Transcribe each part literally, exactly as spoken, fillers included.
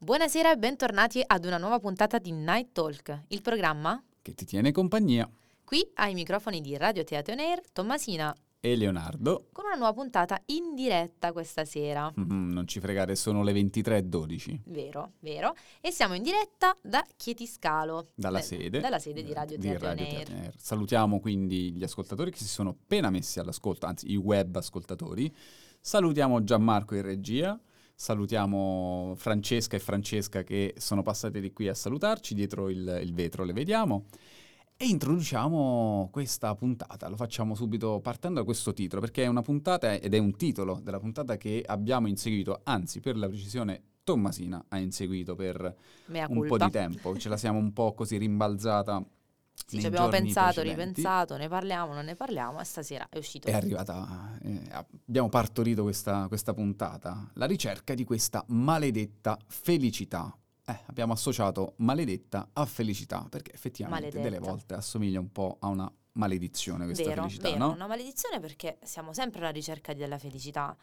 Buonasera e bentornati ad una nuova puntata di Night Talk, il programma che ti tiene compagnia. Qui ai microfoni di Radio Teatro on Air, Tommasina e Leonardo, con una nuova puntata in diretta questa sera. Mm-hmm, non ci fregare, sono le ventitré e dodici. Vero, vero. E siamo in diretta da Chieti Scalo, dalla, eh, sede, dalla sede di Radio Teatro on Air. Salutiamo quindi gli ascoltatori che si sono appena messi all'ascolto, anzi i web ascoltatori. Salutiamo Gianmarco in regia. Salutiamo Francesca e Francesca che sono passate di qui a salutarci, dietro il, il vetro le vediamo, e introduciamo questa puntata. Lo facciamo subito partendo da questo titolo, perché è una puntata ed è un titolo della puntata che abbiamo inseguito, anzi per la precisione Tommasina ha inseguito per Mea un culpa. po' di tempo, ce la siamo un po' così rimbalzata. Sì, ci abbiamo pensato, precedenti. ripensato, ne parliamo, non ne parliamo, e stasera è uscito. È arrivata, eh, abbiamo partorito questa, questa puntata, la ricerca di questa maledetta felicità. Eh, abbiamo associato maledetta a felicità, perché effettivamente maledetta. Delle volte assomiglia un po' a una maledizione questa vero, felicità, vero, no? Una maledizione, perché siamo sempre alla ricerca della felicità,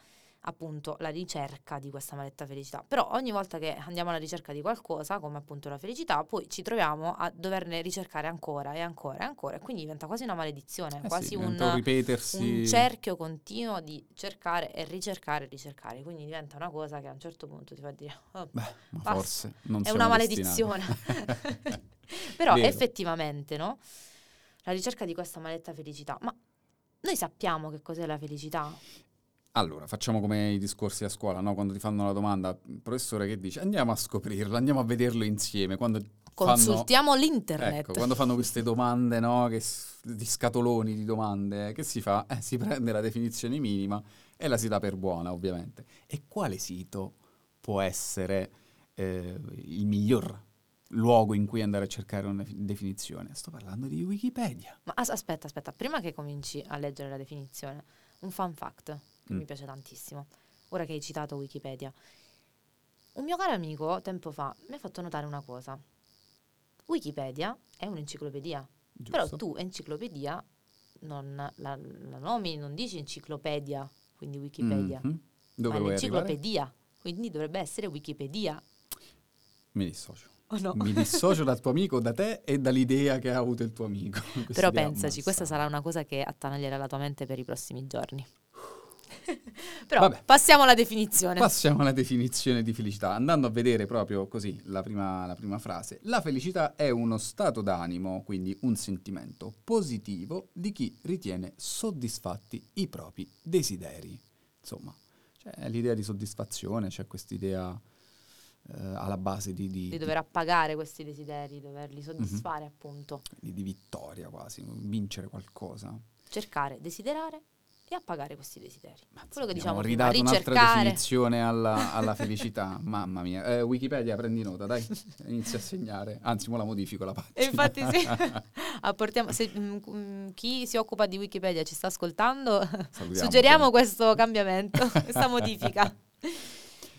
appunto la ricerca di questa maledetta felicità, però ogni volta che andiamo alla ricerca di qualcosa, come appunto la felicità, poi ci troviamo a doverne ricercare ancora e ancora e ancora, e quindi diventa quasi una maledizione, eh quasi sì, un, un cerchio continuo di cercare e ricercare e ricercare, quindi diventa una cosa che a un certo punto ti fa dire oh, beh, ma basta, forse non è una maledizione. Però vero. Effettivamente, no? La ricerca di questa maledetta felicità, ma noi sappiamo che cos'è la felicità? Allora, facciamo come i discorsi a scuola, no? Quando ti fanno la domanda, professore che dice? Andiamo a scoprirlo, andiamo a vederlo insieme. Quando Consultiamo fanno, l'internet. Ecco, quando fanno queste domande, no? Che, di scatoloni di domande, che si fa? Eh, si prende la definizione minima e la si dà per buona, ovviamente. E quale sito può essere eh, il miglior luogo in cui andare a cercare una definizione? Sto parlando di Wikipedia. Ma as- aspetta, aspetta, prima che cominci a leggere la definizione, un fun fact. Che mm. mi piace tantissimo, ora che hai citato Wikipedia. Un mio caro amico tempo fa mi ha fatto notare una cosa. Wikipedia è un'enciclopedia. Giusto. Però tu enciclopedia non la, la nomi, non dici enciclopedia, quindi Wikipedia, mm-hmm. Dove ma l'enciclopedia, arrivare? Quindi dovrebbe essere Wikipedia. Mi dissocio. Oh no. Mi dissocio dal tuo amico, da te e dall'idea che ha avuto il tuo amico. Però pensaci, questa sarà una cosa che attanaglierà la tua mente per i prossimi giorni. Però vabbè, passiamo alla definizione. Passiamo alla definizione di felicità, andando a vedere proprio così la prima, la prima frase. La felicità è uno stato d'animo, quindi un sentimento positivo di chi ritiene soddisfatti i propri desideri. Insomma, c'è l'idea di soddisfazione, c'è quest'idea eh, alla base di, di, di dover appagare questi desideri, doverli soddisfare, uh-huh. appunto. Quindi di vittoria quasi, vincere qualcosa. Cercare, desiderare e appagare questi desideri. Mazza, quello che diciamo prima, ridato ricercare. Un'altra definizione alla, alla felicità. Mamma mia, eh, Wikipedia, prendi nota, dai, inizia a segnare. Anzi, mo la modifico la pagina. E infatti sì. Apportiamo, se, mh, chi si occupa di Wikipedia ci sta ascoltando, salutiamo, suggeriamo bene. Questo cambiamento, questa modifica.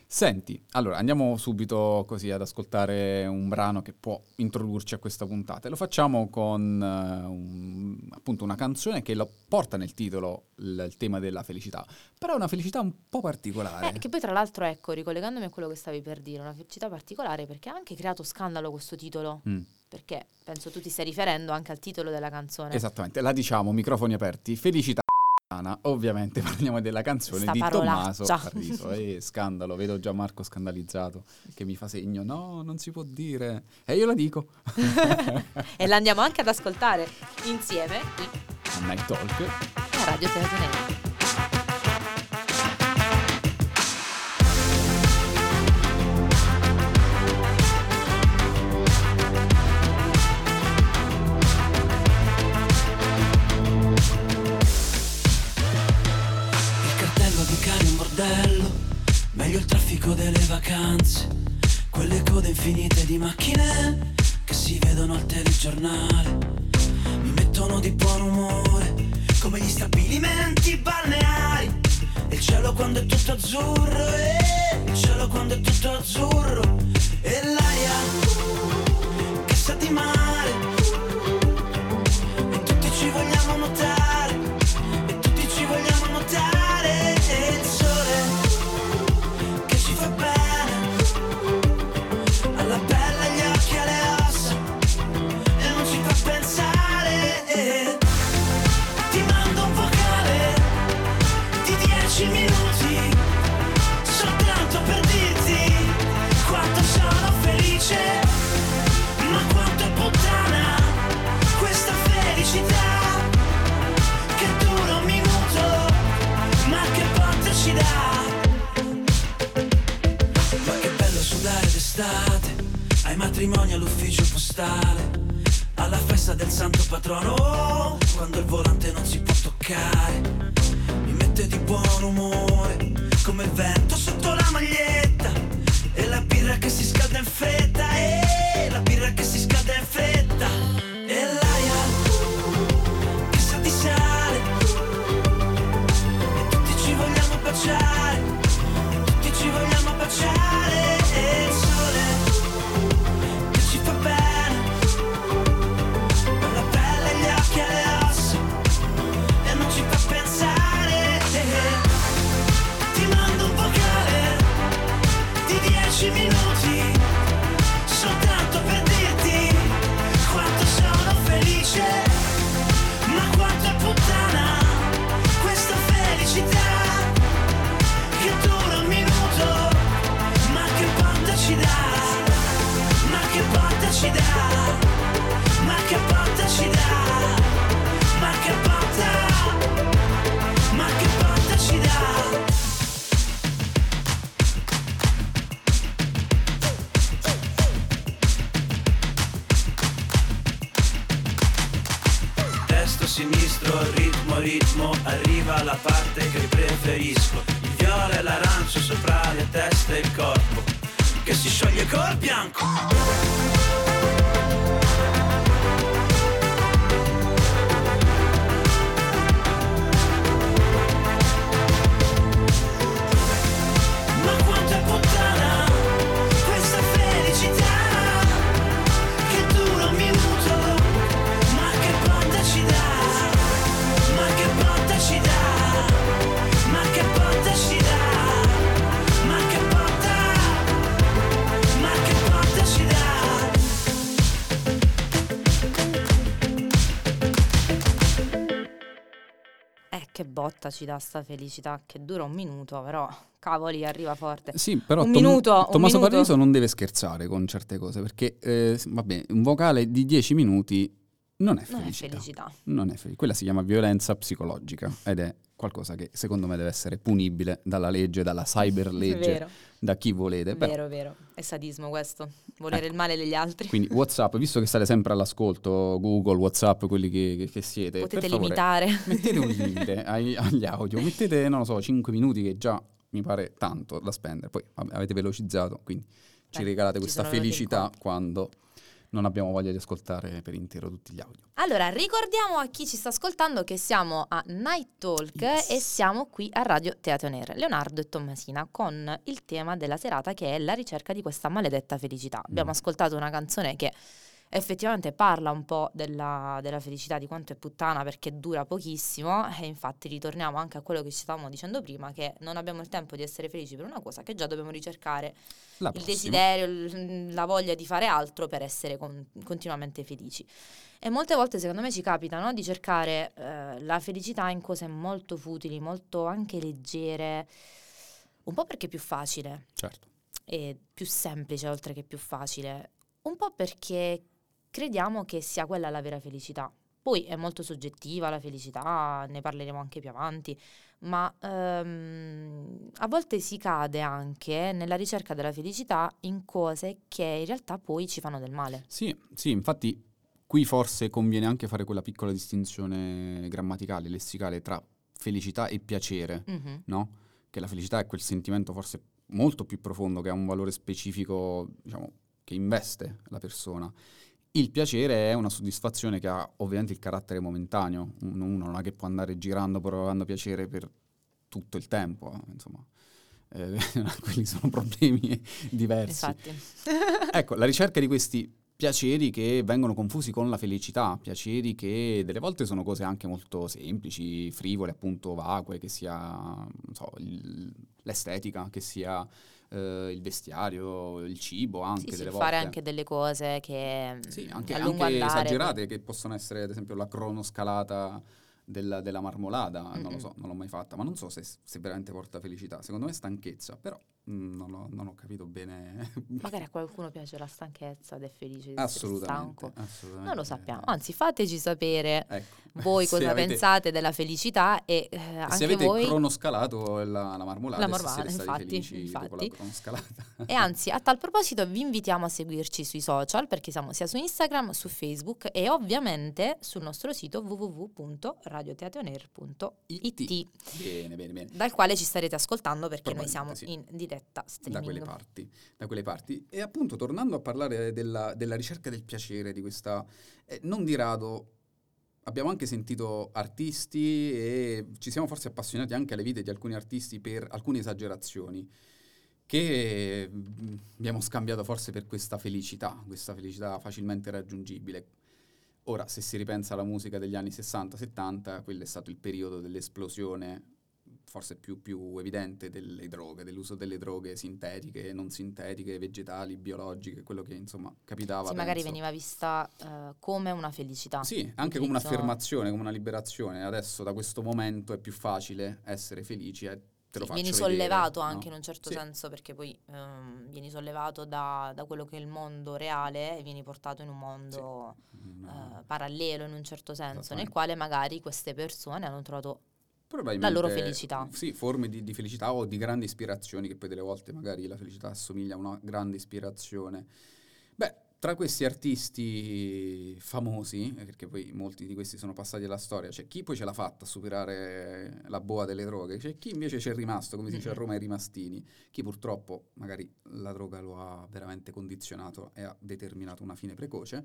Senti, allora andiamo subito così ad ascoltare un brano che può introdurci a questa puntata, e lo facciamo con uh, un, appunto una canzone che lo porta nel titolo l- il tema della felicità, però è una felicità un po' particolare, eh, che poi tra l'altro, ecco, ricollegandomi a quello che stavi per dire, una felicità particolare perché ha anche creato scandalo questo titolo, mm. perché penso tu ti stai riferendo anche al titolo della canzone. Esattamente, la diciamo, microfoni aperti, felicità. Ovviamente parliamo della canzone sta di parolaccia. Tommaso Paradiso. Eh, scandalo, vedo Gianmarco scandalizzato che mi fa segno, no, non si può dire, e io la dico. E la andiamo anche ad ascoltare insieme a Night Talk a Radio Teatro on Air. Meglio il traffico delle vacanze, quelle code infinite di macchine che si vedono al telegiornale, mi mettono di buon umore, come gli stabilimenti balneari, il cielo quando è tutto azzurro, eh, il cielo quando è tutto azzurro, e l'aria che sa di mare, e tutti ci vogliamo notare, e tutti ci vogliamo notare, e il sole che ci fa bene, sudare d'estate, ai matrimoni all'ufficio postale, alla festa del santo patrono, oh, quando il volante non si può toccare. Mi mette di buon umore come il vento sotto la maglietta, e la birra che si scalda in fretta, e la birra che si scalda in fretta, e l'aia che sa di sale, e tutti ci vogliamo baciare, e tutti ci vogliamo baciare, e il sole che ci fa bene, con la pelle, gli occhi e le ossa, e non ci fa pensare. Ti mando un vocale di dieci minuti soltanto per dirti quanto sono felice, ma quanto è puttana questa felicità che dura un minuto, ma che botta ci dà, ma che botta ci dà, ma che botta ci dà, ma che botta, ma che botta ci dà. Sinistro, ritmo, ritmo, arriva la parte che preferisco. Il viola e l'arancio sopra le teste e il corpo che si scioglie col bianco. Ma quanto è puttana questa felicità che dura un minuto, ma che botta ci dà, ci dà, ma che botta ci dà, ma che botta, ma che botta ci dà. Eh, che botta ci dà sta felicità che dura un minuto, però cavoli, arriva forte. Sì, però un Tom- minuto, Tommaso Paradiso non deve scherzare con certe cose, perché eh, vabbè, un vocale di dieci minuti non è felicità. Non è felicità. Non è fel- Quella si chiama violenza psicologica ed è qualcosa che secondo me deve essere punibile dalla legge, dalla cyber legge, vero, da chi volete. Però... Vero, vero. È sadismo questo, volere ecco. il male degli altri. Quindi WhatsApp, visto che state sempre all'ascolto, Google, WhatsApp, quelli che, che siete, potete per favore, limitare. Mettete un limite agli, agli audio, mettete, non lo so, cinque minuti che già mi pare tanto da spendere. Poi vabbè, avete velocizzato, quindi ci Beh, regalate ci questa felicità quando... non abbiamo voglia di ascoltare per intero tutti gli audio. Allora, ricordiamo a chi ci sta ascoltando che siamo a Night Talk, yes, e siamo qui a Radio Teatro on Air, Leonardo e Tommasina, con il tema della serata che è la ricerca di questa maledetta felicità. Mm. Abbiamo ascoltato una canzone che effettivamente parla un po' della, della felicità, di quanto è puttana perché dura pochissimo, e infatti ritorniamo anche a quello che ci stavamo dicendo prima, che non abbiamo il tempo di essere felici per una cosa che già dobbiamo ricercare il desiderio, la voglia di fare altro per essere con, continuamente felici. E molte volte secondo me ci capita, no, di cercare eh, la felicità in cose molto futili, molto anche leggere, un po' perché è più facile, certo, e più semplice oltre che più facile, un po' perché crediamo che sia quella la vera felicità. Poi è molto soggettiva la felicità, ne parleremo anche più avanti, ma um, a volte si cade anche nella ricerca della felicità in cose che in realtà poi ci fanno del male. Sì, sì, infatti qui forse conviene anche fare quella piccola distinzione grammaticale, lessicale tra felicità e piacere, mm-hmm, no? Che la felicità è quel sentimento forse molto più profondo, che ha un valore specifico, diciamo, che investe la persona. Il piacere è una soddisfazione che ha ovviamente il carattere momentaneo, uno, uno non è che può andare girando provando piacere per tutto il tempo, insomma, eh, quelli sono problemi diversi. Infatti. Ecco, la ricerca di questi piaceri che vengono confusi con la felicità, piaceri che delle volte sono cose anche molto semplici, frivole, appunto vacue, che sia non so, il, l'estetica, che sia... Uh, il vestiario, il cibo, anche sì, delle sì, volte. Fare anche delle cose che sì, anche, a lungo anche andare, esagerate, che possono essere ad esempio la cronoscalata della, della marmolada, mm-mm, non lo so, non l'ho mai fatta, ma non so se, se veramente porta felicità, secondo me è stanchezza, però non ho, non ho capito bene. Magari a qualcuno piace la stanchezza ed è felice di essere stanco. Assolutamente. Non lo sappiamo, anzi fateci sapere, ecco, voi cosa avete, pensate della felicità, e eh, anche se avete voi cronoscalato la, la marmolada, la marmolada, se siete infatti, stati felici infatti. Dopo la cronoscalata. E anzi, a tal proposito vi invitiamo a seguirci sui social, perché siamo sia su Instagram, su Facebook e ovviamente sul nostro sito doppia vu doppia vu doppia vu punto radio teatro on air punto it, bene, bene, bene. Dal quale ci starete ascoltando, perché noi siamo sì. in diretta streaming. Da quelle parti, da quelle parti. E appunto, tornando a parlare della, della ricerca del piacere, di questa eh, non di rado abbiamo anche sentito artisti e ci siamo forse appassionati anche alle vite di alcuni artisti per alcune esagerazioni che mh, abbiamo scambiato forse per questa felicità, questa felicità facilmente raggiungibile. Ora, se si ripensa alla musica degli anni sessanta settanta, quello è stato il periodo dell'esplosione forse più, più evidente delle droghe, dell'uso delle droghe sintetiche, non sintetiche, vegetali, biologiche, quello che insomma capitava. Sì, penso. Magari veniva vista uh, come una felicità. Sì, anche Utilizzo... come un'affermazione, come una liberazione. Adesso da questo momento è più facile essere felici, eh, te lo sì, faccio vieni vedere, sollevato, no? Anche in un certo sì. senso, perché poi um, vieni sollevato da, da quello che è il mondo reale e vieni portato in un mondo sì. uh, parallelo in un certo senso, nel quale magari queste persone hanno trovato la loro felicità. Sì, forme di, di felicità o di grandi ispirazioni, che poi delle volte magari la felicità assomiglia a una grande ispirazione. Beh, tra questi artisti famosi, perché poi molti di questi sono passati alla storia, c'è chi poi ce l'ha fatta a superare la boa delle droghe, c'è chi invece c'è rimasto, come si dice a Roma, ai rimastini, chi purtroppo magari la droga lo ha veramente condizionato e ha determinato una fine precoce.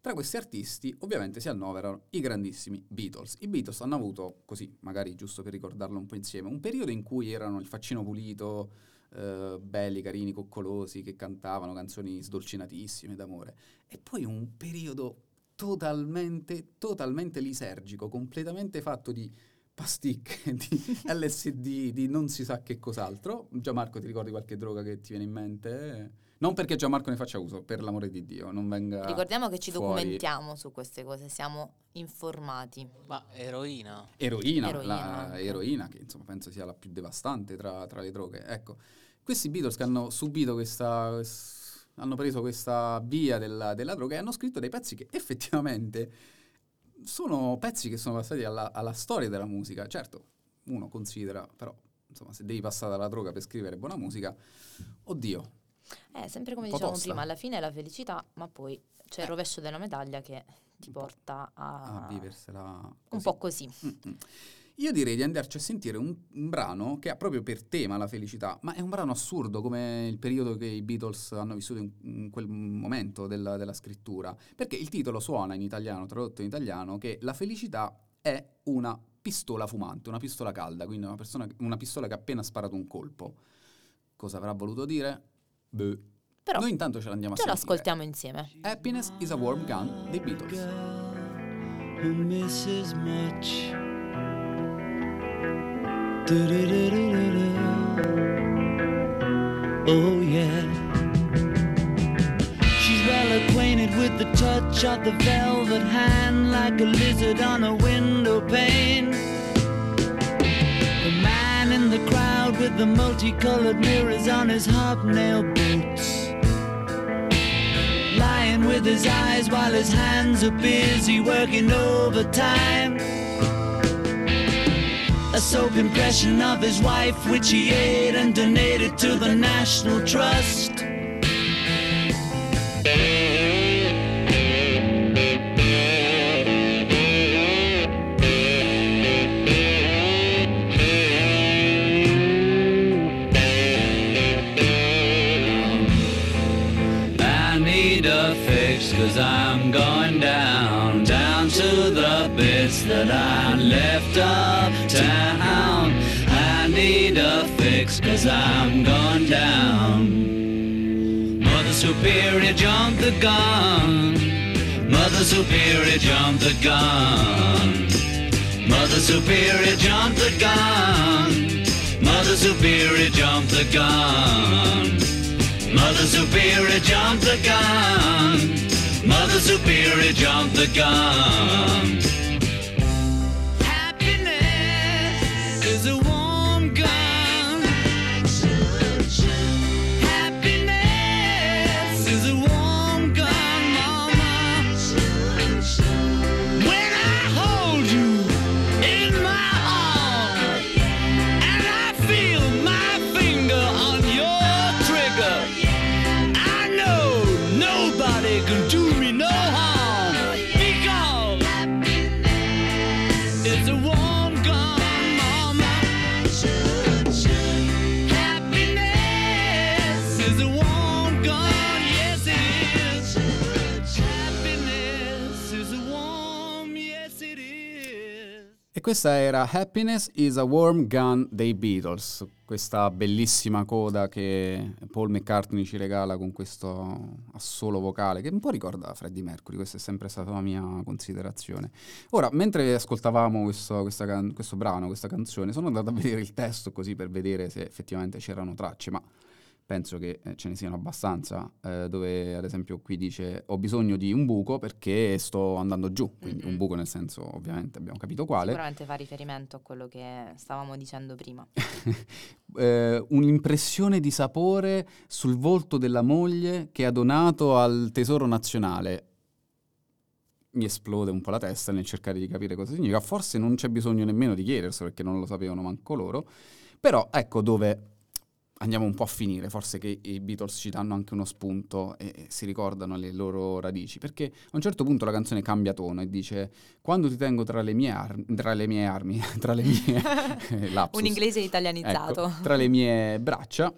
Tra questi artisti ovviamente si annoverano i grandissimi Beatles. I Beatles hanno avuto, così magari giusto per ricordarlo un po' insieme, un periodo in cui erano il faccino pulito, eh, belli, carini, coccolosi, che cantavano canzoni sdolcinatissime d'amore, e poi un periodo totalmente, totalmente lisergico, completamente fatto di pasticche, di L S D, di non si sa che cos'altro. Gianmarco, ti ricordi qualche droga che ti viene in mente? Non perché Gianmarco ne faccia uso, per l'amore di Dio, non venga. Ricordiamo che ci fuori. Documentiamo su queste cose, siamo informati. Ma eroina. Eroina, eroina la anche. Eroina, che insomma penso sia la più devastante tra, tra le droghe. Ecco, questi Beatles che hanno subito questa, hanno preso questa via della, della droga e hanno scritto dei pezzi che effettivamente sono pezzi che sono passati alla, alla storia della musica. Certo, uno considera, però, insomma, se devi passare alla droga per scrivere buona musica, oddio. Eh, sempre come dicevamo tosta. prima, alla fine è la felicità, ma poi c'è eh. il rovescio della medaglia che ti porta a, a viversela così. Un po' così. Mm-hmm. Io direi di andarci a sentire un, un brano che ha proprio per tema la felicità, ma è un brano assurdo come il periodo che i Beatles hanno vissuto in, in quel momento della, della scrittura, perché il titolo suona in italiano, tradotto in italiano, che la felicità è una pistola fumante, una pistola calda, quindi una, persona, una pistola che ha appena sparato un colpo. Cosa avrà voluto dire? Beh. Però noi intanto ce l'andiamo a sentire, ce l'ascoltiamo insieme. Happiness is a Warm Gun dei Beatles. Who misses much. Oh yeah. She's well acquainted with the touch of the velvet hand, like a lizard on a window pane. The man in the crowd with the multicolored mirrors on his hobnail boots, lying with his eyes while his hands are busy working overtime. A soap impression of his wife which he ate and donated to the National Trust. I'm going down, down to the bits that I left uptown. I need a fix, cause I'm going down. Mother Superior jumped the gun. Mother Superior jumped the gun. Mother Superior jumped the gun. Mother Superior jumped the gun. Mother Superior jumped the gun. Mother Superior jumped the gun. Happiness is a warm gun. questa era Happiness is a Warm Gun dei Beatles, questa bellissima coda che Paul McCartney ci regala con questo assolo vocale che un po' ricorda Freddie Mercury. Questa è sempre stata la mia considerazione. Ora, mentre ascoltavamo questo, questa can- questo brano, questa canzone, sono andato a vedere il testo così per vedere se effettivamente c'erano tracce, ma penso che ce ne siano abbastanza, eh, dove ad esempio qui dice ho bisogno di un buco perché sto andando giù, quindi mm-hmm. un buco nel senso ovviamente abbiamo capito quale. Sicuramente fa riferimento a quello che stavamo dicendo prima. eh, un'impressione di sapore sul volto della moglie che ha donato al tesoro nazionale. Mi esplode un po' la testa nel cercare di capire cosa significa, forse non c'è bisogno nemmeno di chiederselo perché non lo sapevano manco loro, però ecco dove andiamo un po' a finire, forse che i Beatles ci danno anche uno spunto e si ricordano le loro radici, perché a un certo punto la canzone cambia tono e dice quando ti tengo tra le mie armi, tra le mie armi, tra le mie lapsus, un inglese italianizzato, ecco, tra le mie braccia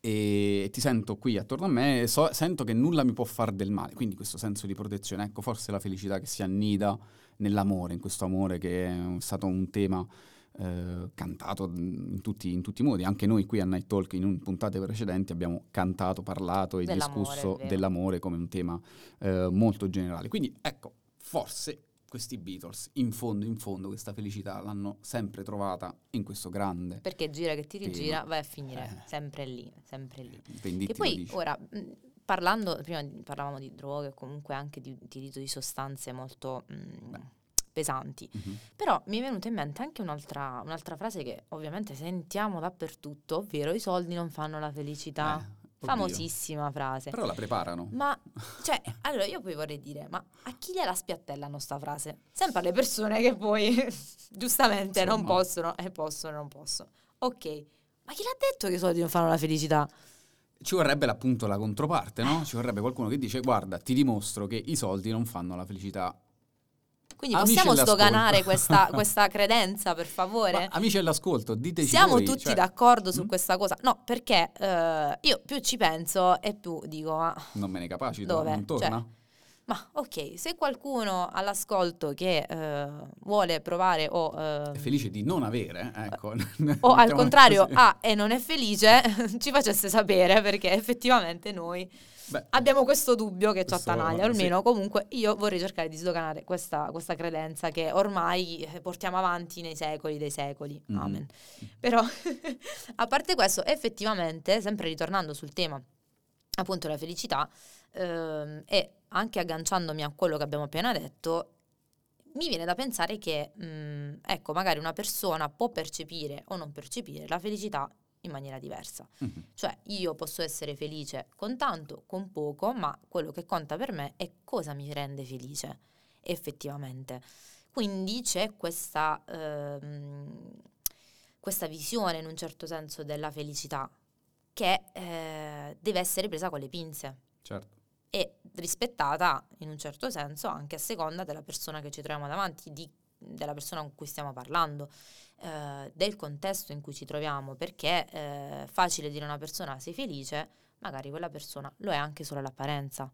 e ti sento qui attorno a me e so, sento che nulla mi può far del male, quindi questo senso di protezione, ecco forse la felicità che si annida nell'amore, in questo amore che è stato un tema Eh, cantato in tutti, in tutti i modi. Anche noi qui a Night Talk in puntate precedenti abbiamo cantato, parlato e dell'amore, discusso dell'amore come un tema eh, molto generale. Quindi ecco, forse questi Beatles in fondo in fondo questa felicità l'hanno sempre trovata in questo grande, perché gira che ti rigira vai a finire eh. sempre lì, sempre lì. Venditti, e poi ora parlando, prima parlavamo di droghe, comunque anche di utilizzo di sostanze molto mh, pesanti, mm-hmm. però mi è venuta in mente anche un'altra, un'altra frase che ovviamente sentiamo dappertutto, ovvero i soldi non fanno la felicità, eh, famosissima frase. Però la preparano. Ma, cioè, allora io poi vorrei dire, ma a chi gliela spiattellano sta frase? Sempre alle persone che poi, giustamente, insomma, non possono, e eh, possono, non possono. Ok, ma chi l'ha detto che i soldi non fanno la felicità? Ci vorrebbe appunto la controparte, no? Ci vorrebbe qualcuno che dice, guarda, ti dimostro che i soldi non fanno la felicità. Quindi amici possiamo sdoganare questa, questa credenza, per favore? Ma, amici all'ascolto, diteci siamo voi, tutti cioè... d'accordo su mm? questa cosa? No, perché eh, io più ci penso e più dico... Ah, non me ne capacito, dove? Non torna? Cioè, ma ok, se qualcuno all'ascolto che eh, vuole provare o... Eh, è felice di non avere, ecco. O al contrario ha ah, e non è felice, ci facesse sapere, perché effettivamente noi... Beh, abbiamo questo dubbio che ci attanaglia, almeno sì. Comunque io vorrei cercare di sdoganare questa, questa credenza che ormai portiamo avanti nei secoli dei secoli, mm. Amen. Però a parte questo, effettivamente, sempre ritornando sul tema appunto della felicità ehm, e anche agganciandomi a quello che abbiamo appena detto, mi viene da pensare che mh, ecco, magari una persona può percepire o non percepire la felicità in maniera diversa, mm-hmm. cioè io posso essere felice con tanto, con poco, ma quello che conta per me è cosa mi rende felice effettivamente. Quindi c'è questa ehm, questa visione in un certo senso della felicità che eh, deve essere presa con le pinze, certo, e rispettata in un certo senso anche a seconda della persona che ci troviamo davanti, di della persona con cui stiamo parlando, eh, del contesto in cui ci troviamo, perché è eh, facile dire a una persona sei felice, magari quella persona lo è anche solo all'apparenza.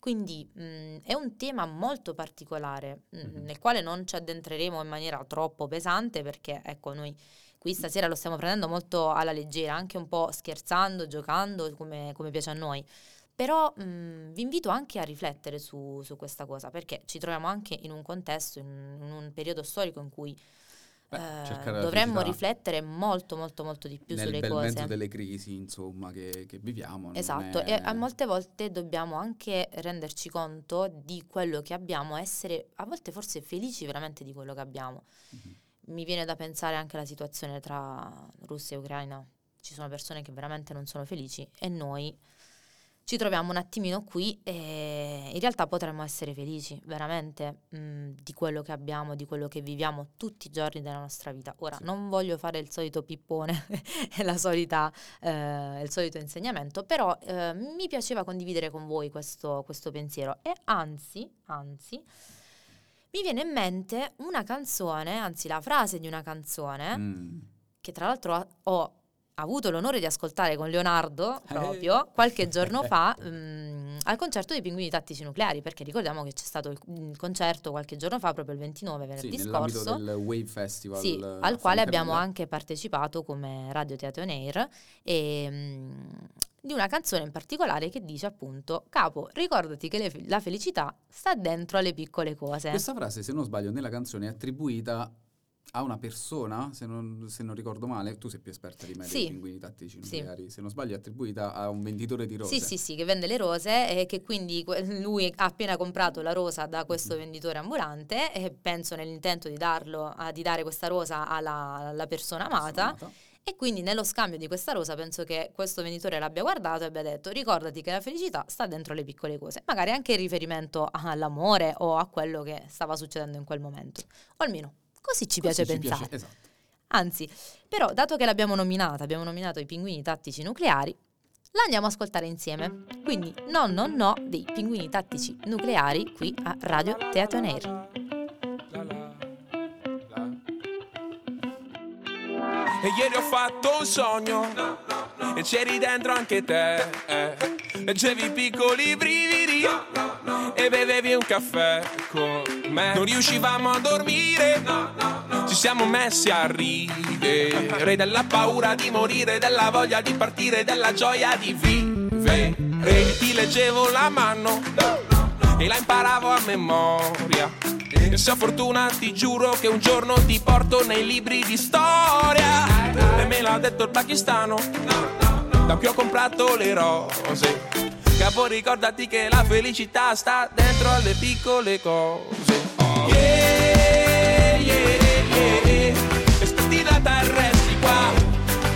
Quindi mh, è un tema molto particolare, mh, mm-hmm. nel quale non ci addentreremo in maniera troppo pesante, perché ecco noi qui stasera lo stiamo prendendo molto alla leggera, anche un po' scherzando, giocando, come, come piace a noi. Però mh, vi invito anche a riflettere su, su questa cosa, perché ci troviamo anche in un contesto, in, in un periodo storico in cui Beh, eh, dovremmo riflettere molto molto molto di più sulle cose. Nel bel mezzo delle crisi, insomma, che, che viviamo. Esatto, è... e a molte volte dobbiamo anche renderci conto di quello che abbiamo, essere a volte forse felici veramente di quello che abbiamo. Mm-hmm. Mi viene da pensare anche alla situazione tra Russia e Ucraina. Ci sono persone che veramente non sono felici e noi... ci troviamo un attimino qui e in realtà potremmo essere felici veramente mh, di quello che abbiamo, di quello che viviamo tutti i giorni della nostra vita. Ora, sì. non voglio fare il solito pippone e la solita, eh, il solito insegnamento, però eh, mi piaceva condividere con voi questo, questo pensiero. E anzi, anzi, mi viene in mente una canzone, anzi la frase di una canzone, mm. che tra l'altro ho avuto l'onore di ascoltare con Leonardo proprio qualche giorno fa mh, al concerto dei Pinguini Tattici Nucleari, perché ricordiamo che c'è stato il concerto qualche giorno fa, proprio il ventinove, venerdì sì, nell'ambito scorso del Wave Festival, sì, al quale abbiamo anche partecipato come Radio Teatro on Air, e mh, di una canzone in particolare che dice appunto: capo, ricordati che le, la felicità sta dentro alle piccole cose. Questa frase, se non sbaglio, nella canzone è attribuita a una persona, se non, se non ricordo male, tu sei più esperta di me dei Pinguini Tattici Nucleari, se non sbaglio è attribuita a un venditore di rose. Sì, sì, sì, che vende le rose e che quindi lui ha appena comprato la rosa da questo venditore ambulante e penso nell'intento di darlo, di dare questa rosa alla, alla persona amata. Persona amata. E quindi nello scambio di questa rosa penso che questo venditore l'abbia guardato e abbia detto: ricordati che la felicità sta dentro le piccole cose, magari anche in riferimento all'amore o a quello che stava succedendo in quel momento, o almeno così ci piace così pensare ci piace, esatto. Anzi, però, dato che l'abbiamo nominata, abbiamo nominato i Pinguini Tattici Nucleari, la andiamo a ascoltare insieme, quindi No No No dei Pinguini Tattici Nucleari qui a Radio Teatro on Air. E ieri ho fatto un sogno, no, no, no. E c'eri dentro anche te, eh. Leggevi piccoli brividi, no, no, no. E bevevi un caffè con me. Non riuscivamo a dormire, no, no, no. Ci siamo messi a ridere della paura di morire, della voglia di partire, della gioia di vivere. E ti leggevo la mano, no, no, no. E la imparavo a memoria. E se ho fortuna ti giuro che un giorno ti porto nei libri di storia. E me l'ha detto il pakistano, no, no, no. Da cui ho comprato le rose. Capo, ricordati che la felicità sta dentro alle piccole cose, oh. Yeah, yeah, yeah. E scatinata e resti qua,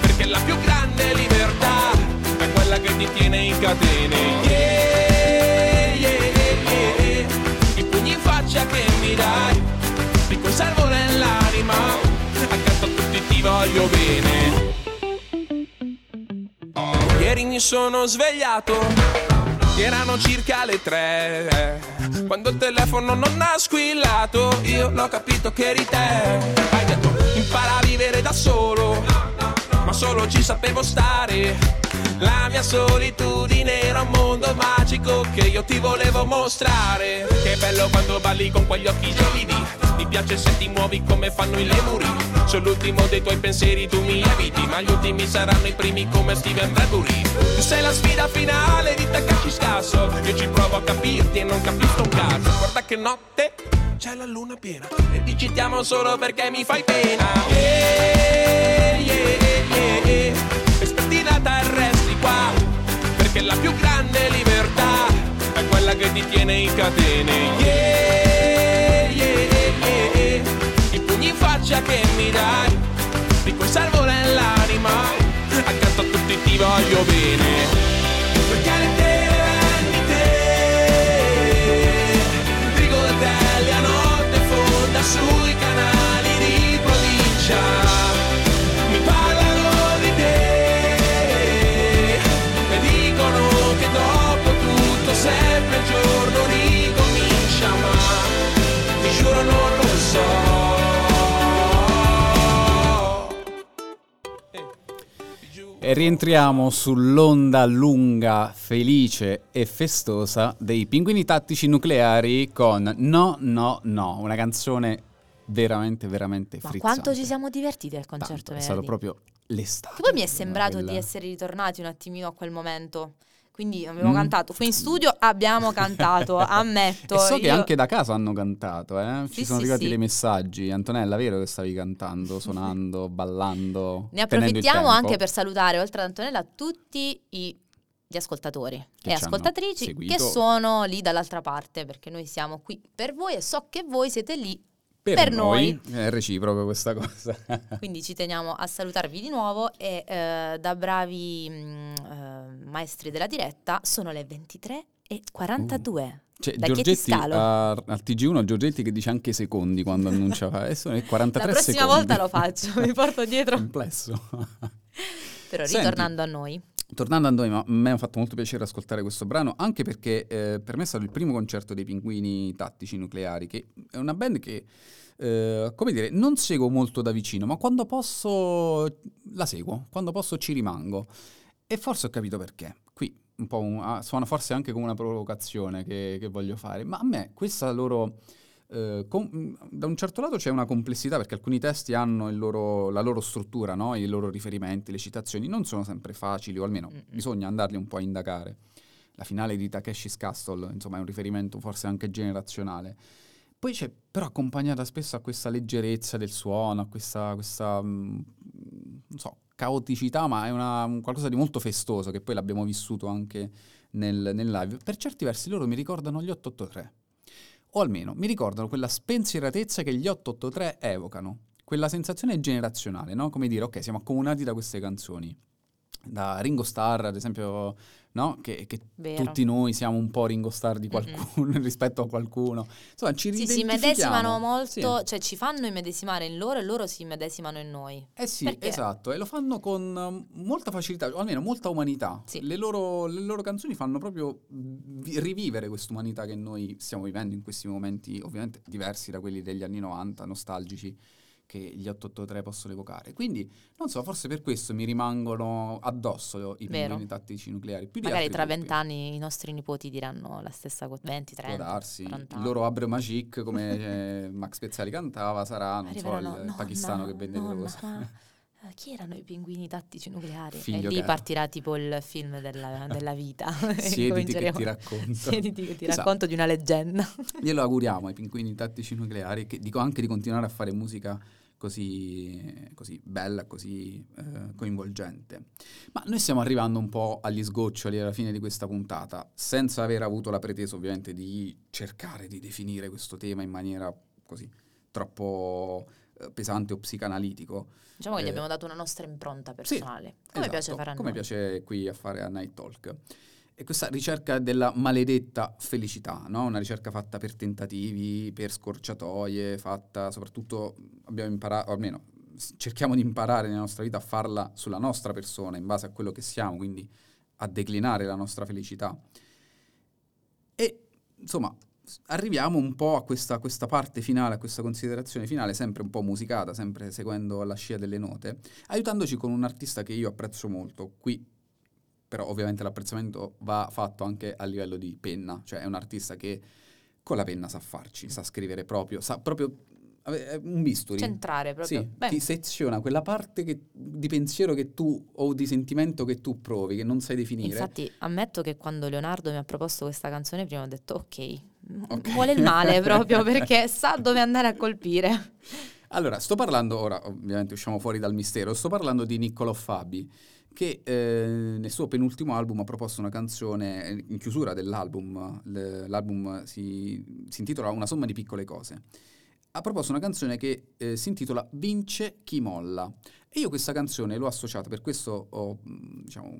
perché la più grande libertà è quella che ti tiene in catene. Yeah, yeah, yeah. I pugni in faccia che dai, ti conservo nell'anima, accanto a tutti ti voglio bene, oh. Ieri mi sono svegliato, erano circa le tre, quando il telefono non ha squillato, io l'ho capito che eri te. Hai detto impara a vivere da solo, ma solo ci sapevo stare. La mia solitudine era un mondo magico che io ti volevo mostrare. Che bello quando balli con quegli occhi gelidi, ti piace se ti muovi come fanno i lemuri. Sono l'ultimo dei tuoi pensieri, tu mi eviti, ma gli ultimi saranno i primi come Steven Gregory. Tu sei la sfida finale di Takeshi's Castle, io ci provo a capirti e non capisco un cazzo. Guarda che notte, c'è la luna piena e ti citiamo solo perché mi fai pena. Yeah, yeah. E spettinata e resti qua, perché la più grande libertà è quella che ti tiene in catene. Yeah, yeah, yeah. I pugni in faccia che mi dai, ti conservo nell'anima, accanto a tutti ti voglio bene. E rientriamo sull'onda lunga, felice e festosa dei Pinguini Tattici Nucleari con No No No, una canzone veramente veramente frizzante. Ma quanto ci siamo divertiti al concerto, vero? È stato proprio l'estate. Che poi mi è sembrato quella... di essere ritornati un attimino a quel momento. Quindi abbiamo mm. cantato, qui in studio abbiamo cantato, ammetto. E so io... che anche da casa hanno cantato, eh? Ci sì, sono sì, arrivati sì. dei messaggi. Antonella, vero che stavi cantando, suonando, ballando? Ne approfittiamo anche per salutare, oltre ad Antonella, tutti i... gli ascoltatori che e ascoltatrici seguito. Che sono lì dall'altra parte, perché noi siamo qui per voi e so che voi siete lì per, per noi. noi. È reciproco questa cosa. Quindi ci teniamo a salutarvi di nuovo e eh, da bravi... Mh, maestri della diretta, sono le ventitré e quarantadue uh, cioè, da Chieti Scalo. A, al T G uno Giorgetti che dice anche secondi quando annuncia, adesso è quarantatré secondi. La prossima secondi. volta lo faccio, mi porto dietro. Complesso. Però ritornando Senti, a noi, Tornando a noi, ma a me ha fatto molto piacere ascoltare questo brano, anche perché eh, per me è stato il primo concerto dei Pinguini Tattici Nucleari, che è una band che, eh, come dire, non seguo molto da vicino, ma quando posso la seguo, quando posso ci rimango. E forse ho capito perché. Qui un po' un, ah, suona forse anche come una provocazione che, che voglio fare, ma a me questa loro... Uh, com- da un certo lato c'è una complessità, perché alcuni testi hanno il loro, la loro struttura, no? I loro riferimenti, le citazioni non sono sempre facili, o almeno mm-hmm. bisogna andarli un po' a indagare. La finale di Takeshi's Castle, insomma, è un riferimento forse anche generazionale. Poi c'è però accompagnata spesso a questa leggerezza del suono, a questa, questa mh, non so, caoticità, ma è una, un qualcosa di molto festoso, che poi l'abbiamo vissuto anche nel, nel live. Per certi versi loro mi ricordano gli otto otto tre. O almeno mi ricordano quella spensieratezza che gli otto otto tre evocano, quella sensazione generazionale, no? Come dire, ok, siamo accomunati da queste canzoni, da Ringo Starr ad esempio, no? Che, che tutti noi siamo un po' Ringo Starr di qualcuno mm-hmm. rispetto a qualcuno, insomma ci sì, si medesimano molto, sì. Cioè ci fanno immedesimare in loro e loro si medesimano in noi. Eh sì, perché? Esatto, e lo fanno con molta facilità, o almeno molta umanità, sì. le, loro, le loro canzoni fanno proprio rivivere quest'umanità che noi stiamo vivendo in questi momenti, ovviamente diversi da quelli degli anni novanta, nostalgici, che gli otto otto tre possono evocare. Quindi, non so, forse per questo mi rimangono addosso i Pinguini Tattici Nucleari. Più magari di tra vent'anni i nostri nipoti diranno la stessa cosa, venti, trenta, quaranta. Il loro Abre Magique, come Max Pezzali cantava, sarà, non so, il pakistano che vende le cose. Chi erano i Pinguini Tattici Nucleari? Figlio e lì partirà tipo il film della, della vita. Siediti che ti racconto. Siediti che ti racconto di una leggenda. Glielo auguriamo ai Pinguini Tattici Nucleari, che dico anche di continuare a fare musica così, così bella, così eh, coinvolgente. Ma noi stiamo arrivando un po' agli sgoccioli alla fine di questa puntata, senza aver avuto la pretesa ovviamente di cercare di definire questo tema in maniera così troppo... pesante o psicanalitico. Diciamo che gli eh, abbiamo dato una nostra impronta personale, sì, come esatto, piace fare a come noi. Piace qui a fare a Night Talk. E questa ricerca della maledetta felicità, no? Una ricerca fatta per tentativi, per scorciatoie, fatta soprattutto, abbiamo imparato, almeno cerchiamo di imparare nella nostra vita a farla sulla nostra persona, in base a quello che siamo, quindi a declinare la nostra felicità. E insomma, arriviamo un po' a questa, questa parte finale, a questa considerazione finale, sempre un po' musicata, sempre seguendo la scia delle note, aiutandoci con un artista che io apprezzo molto. Qui però ovviamente l'apprezzamento va fatto anche a livello di penna, cioè è un artista che con la penna sa farci, sa scrivere proprio, sa proprio un bisturi. Centrare proprio. Sì, beh. Ti seziona quella parte che, di pensiero che tu, o di sentimento che tu provi, che non sai definire. Infatti ammetto che quando Leonardo mi ha proposto questa canzone prima ho detto ok, okay. Vuole il male proprio perché sa dove andare a colpire. Allora, sto parlando, ora ovviamente usciamo fuori dal mistero, sto parlando di Niccolò Fabi, che eh, nel suo penultimo album ha proposto una canzone in chiusura dell'album, l'album si, si intitola Una somma di piccole cose. Ha proposto una canzone che eh, si intitola Vince chi molla, e io questa canzone l'ho associata, per questo ho diciamo,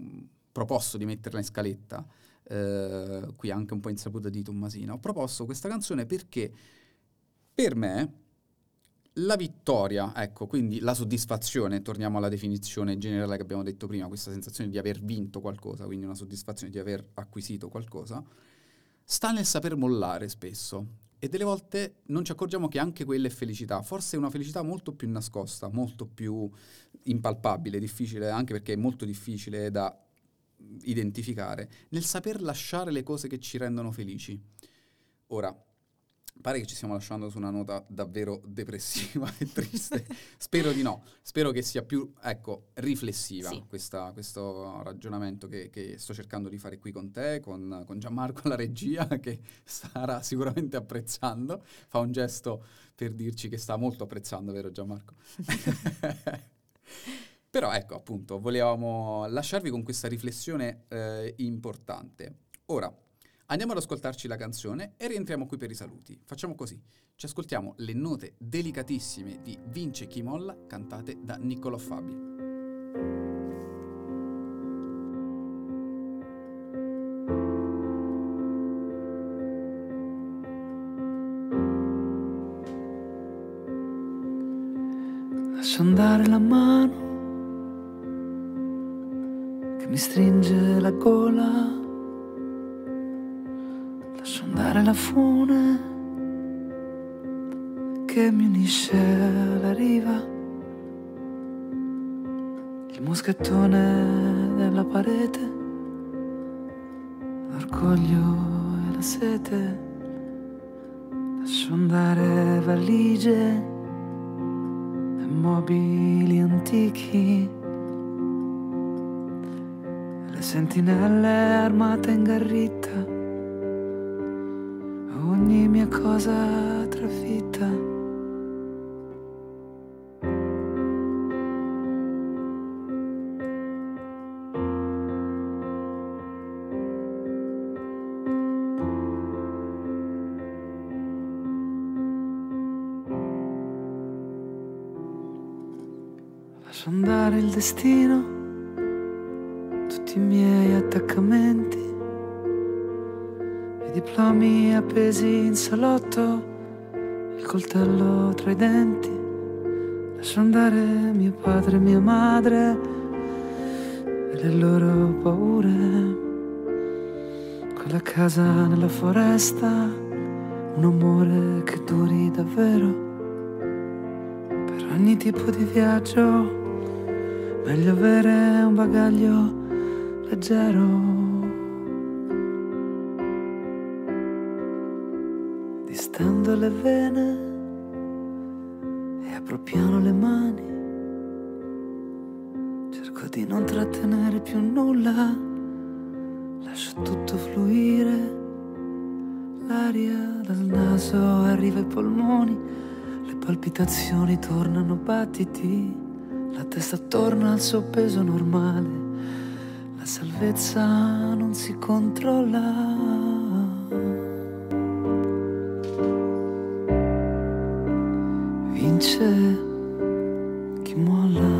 proposto di metterla in scaletta, eh, qui anche un po' insaputa di Tommasina, ho proposto questa canzone perché per me la vittoria, ecco, quindi la soddisfazione, torniamo alla definizione generale che abbiamo detto prima, questa sensazione di aver vinto qualcosa, quindi una soddisfazione di aver acquisito qualcosa, sta nel saper mollare spesso. E delle volte non ci accorgiamo che anche quella è felicità, forse è una felicità molto più nascosta, molto più impalpabile, difficile, anche perché è molto difficile da identificare, nel saper lasciare le cose che ci rendono felici. Ora, pare che ci stiamo lasciando su una nota davvero depressiva e triste, spero di no, spero che sia più, ecco, riflessiva, sì. questa, questo ragionamento che, che sto cercando di fare qui con te, con, con Gianmarco alla regia, che starà sicuramente apprezzando, fa un gesto per dirci che sta molto apprezzando, vero Gianmarco? Però ecco, appunto, volevamo lasciarvi con questa riflessione eh, importante. Ora, andiamo ad ascoltarci la canzone e rientriamo qui per i saluti. Facciamo così, ci ascoltiamo le note delicatissime di Vince chi molla, cantate da Niccolò Fabi. Lascia andare la mano che mi stringe la gola, lascio andare la fune che mi unisce alla riva, il moschettone della parete, l'orgoglio e la sete, lascio andare valigie e mobili antichi, le sentinelle armate in garritta, ogni mia cosa trafitta. Lascio andare il destino, i miei attaccamenti, i diplomi appesi in salotto, il coltello tra i denti, lascio andare mio padre e mia madre e le loro paure, quella casa nella foresta, un amore che duri davvero, per ogni tipo di viaggio meglio avere un bagaglio leggero. Distendo le vene e apro piano le mani, cerco di non trattenere più nulla, lascio tutto fluire, l'aria dal naso arriva ai polmoni, le palpitazioni tornano battiti, la testa torna al suo peso normale, la salvezza non si controlla. Vince chi molla,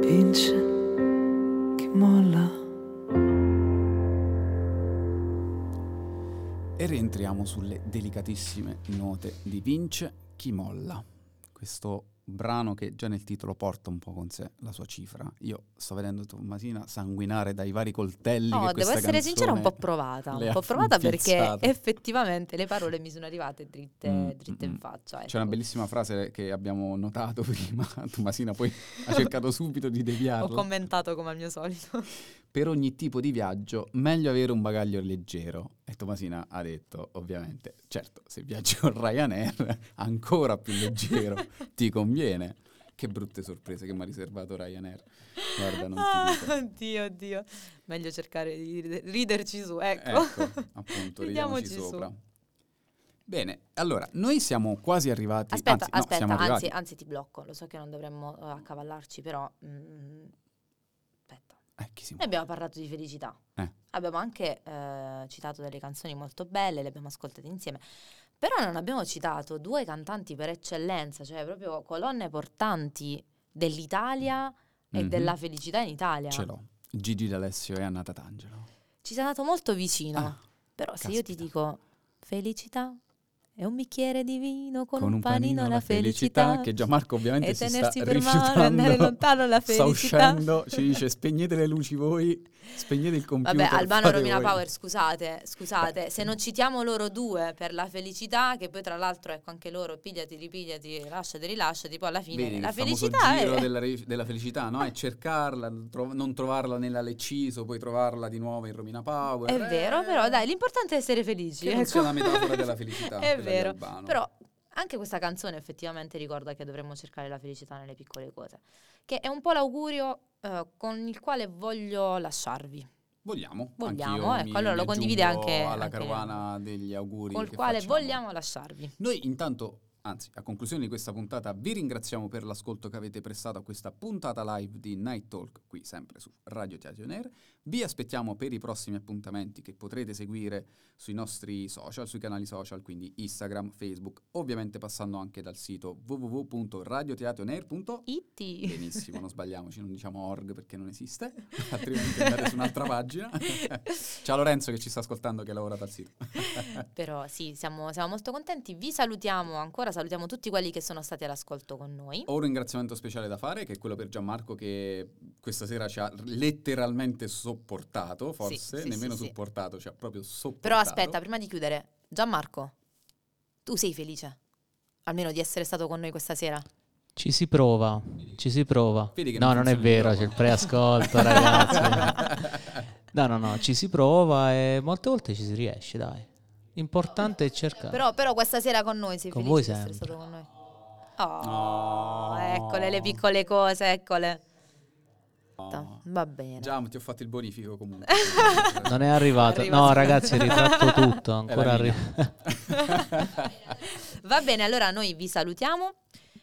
vince chi molla. E rientriamo sulle delicatissime note di Vince chi molla, questo brano che già nel titolo porta un po' con sé la sua cifra. Io sto vedendo Tommasina sanguinare dai vari coltelli. No, che devo essere sincera, un po' provata, un po' provata perché effettivamente le parole mi sono arrivate dritte, mm, dritte mm, in faccia. Ecco. C'è una bellissima frase che abbiamo notato prima, Tommasina poi ha cercato subito di deviarla. Ho commentato come al mio solito. Per ogni tipo di viaggio meglio avere un bagaglio leggero. E Tommasina ha detto, ovviamente, certo, se viaggi con Ryanair ancora più leggero ti conviene. Che brutte sorprese che mi ha riservato Ryanair. Guarda, non ti dico. Ah, oddio, oddio. Meglio cercare di riderci su, ecco. Ecco, appunto, ridiamoci sopra. Su. Bene, allora, noi siamo quasi arrivati. Aspetta, anzi, aspetta, no, anzi, anzi ti blocco. Lo so che non dovremmo accavallarci, però... Mm, aspetta. Eh, chi si muove? Noi abbiamo parlato di felicità. Eh. Abbiamo anche eh, citato delle canzoni molto belle, le abbiamo ascoltate insieme, però non abbiamo citato due cantanti per eccellenza, cioè proprio colonne portanti dell'Italia e mm-hmm. della felicità in Italia. Ce l'ho, Gigi D'Alessio e Anna Tatangelo. Ci sei andato molto vicino, ah, però caspita. Se io ti dico felicità è un bicchiere di vino con, con un panino, panino la felicità, felicità che Gianmarco ovviamente si sta rifiutando, andare lontano la felicità, sta uscendo, ci dice spegnete le luci voi, spegnete il computer. Vabbè, Albano e Romina Power, scusate, scusate, se non citiamo loro due per la felicità, che poi tra l'altro ecco anche loro pigliati, ripigliati, lasciati, rilasciati, poi alla fine bene, la felicità è il giro della, re- della felicità, no? È cercarla, tro- non trovarla nella Lecciso, poi trovarla di nuovo in Romina Power. È eh, vero, però dai, l'importante è essere felici. Che ecco. Non sia la metafora della felicità. È vero. Vero. Però anche questa canzone effettivamente ricorda che dovremmo cercare la felicità nelle piccole cose, che è un po' l'augurio eh, con il quale voglio lasciarvi. Vogliamo, vogliamo, ecco, mi, allora lo condivide anche alla anche carovana degli auguri col quale facciamo. Vogliamo lasciarvi. Noi intanto, anzi, a conclusione di questa puntata vi ringraziamo per l'ascolto che avete prestato a questa puntata live di Night Talk, qui sempre su Radio Teatro on Air. Vi aspettiamo per i prossimi appuntamenti che potrete seguire sui nostri social, sui canali social, quindi Instagram, Facebook, ovviamente passando anche dal sito w w w punto radio teatro on air punto i t. Benissimo, non sbagliamoci, non diciamo org perché non esiste, altrimenti andate su un'altra pagina. Ciao Lorenzo che ci sta ascoltando, che lavora dal sito. Però sì, siamo, siamo molto contenti, vi salutiamo ancora ancora salutiamo tutti quelli che sono stati all'ascolto con noi. Ho un ringraziamento speciale da fare, che è quello per Gianmarco, che questa sera ci ha letteralmente sopportato, forse, sì, sì, nemmeno sì, supportato, sì. Ci ha proprio sopportato. Però aspetta, prima di chiudere, Gianmarco, tu sei felice? Almeno di essere stato con noi questa sera? Ci si prova, ci si prova. No, non, non è vero, c'è il preascolto, ragazzi. No, no, no, ci si prova e molte volte ci si riesce, dai. Importante è cercare. Però, però questa sera con noi sei con felice voi di essere stato con noi. Oh, oh, eccole le piccole cose, eccole. Oh. Va bene. Già, ti ho fatto il bonifico comunque. Non è arrivato. Arriva no, sempre. Ragazzi, ritratto tutto, ancora arriva. Va bene, allora noi vi salutiamo.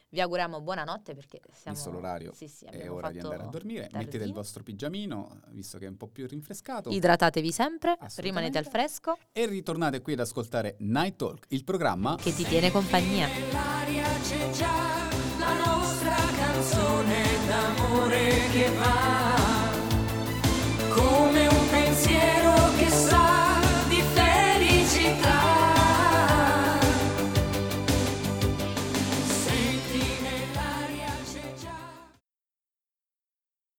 Vi auguriamo buonanotte perché siamo... Visto l'orario, sì, sì, è ora di andare a dormire. Tardino. Mettete il vostro pigiamino, visto che è un po' più rinfrescato. Idratatevi sempre, rimanete al fresco. E ritornate qui ad ascoltare Night Talk, il programma che ti tiene compagnia. Nell'aria c'è già la nostra canzone d'amore che va.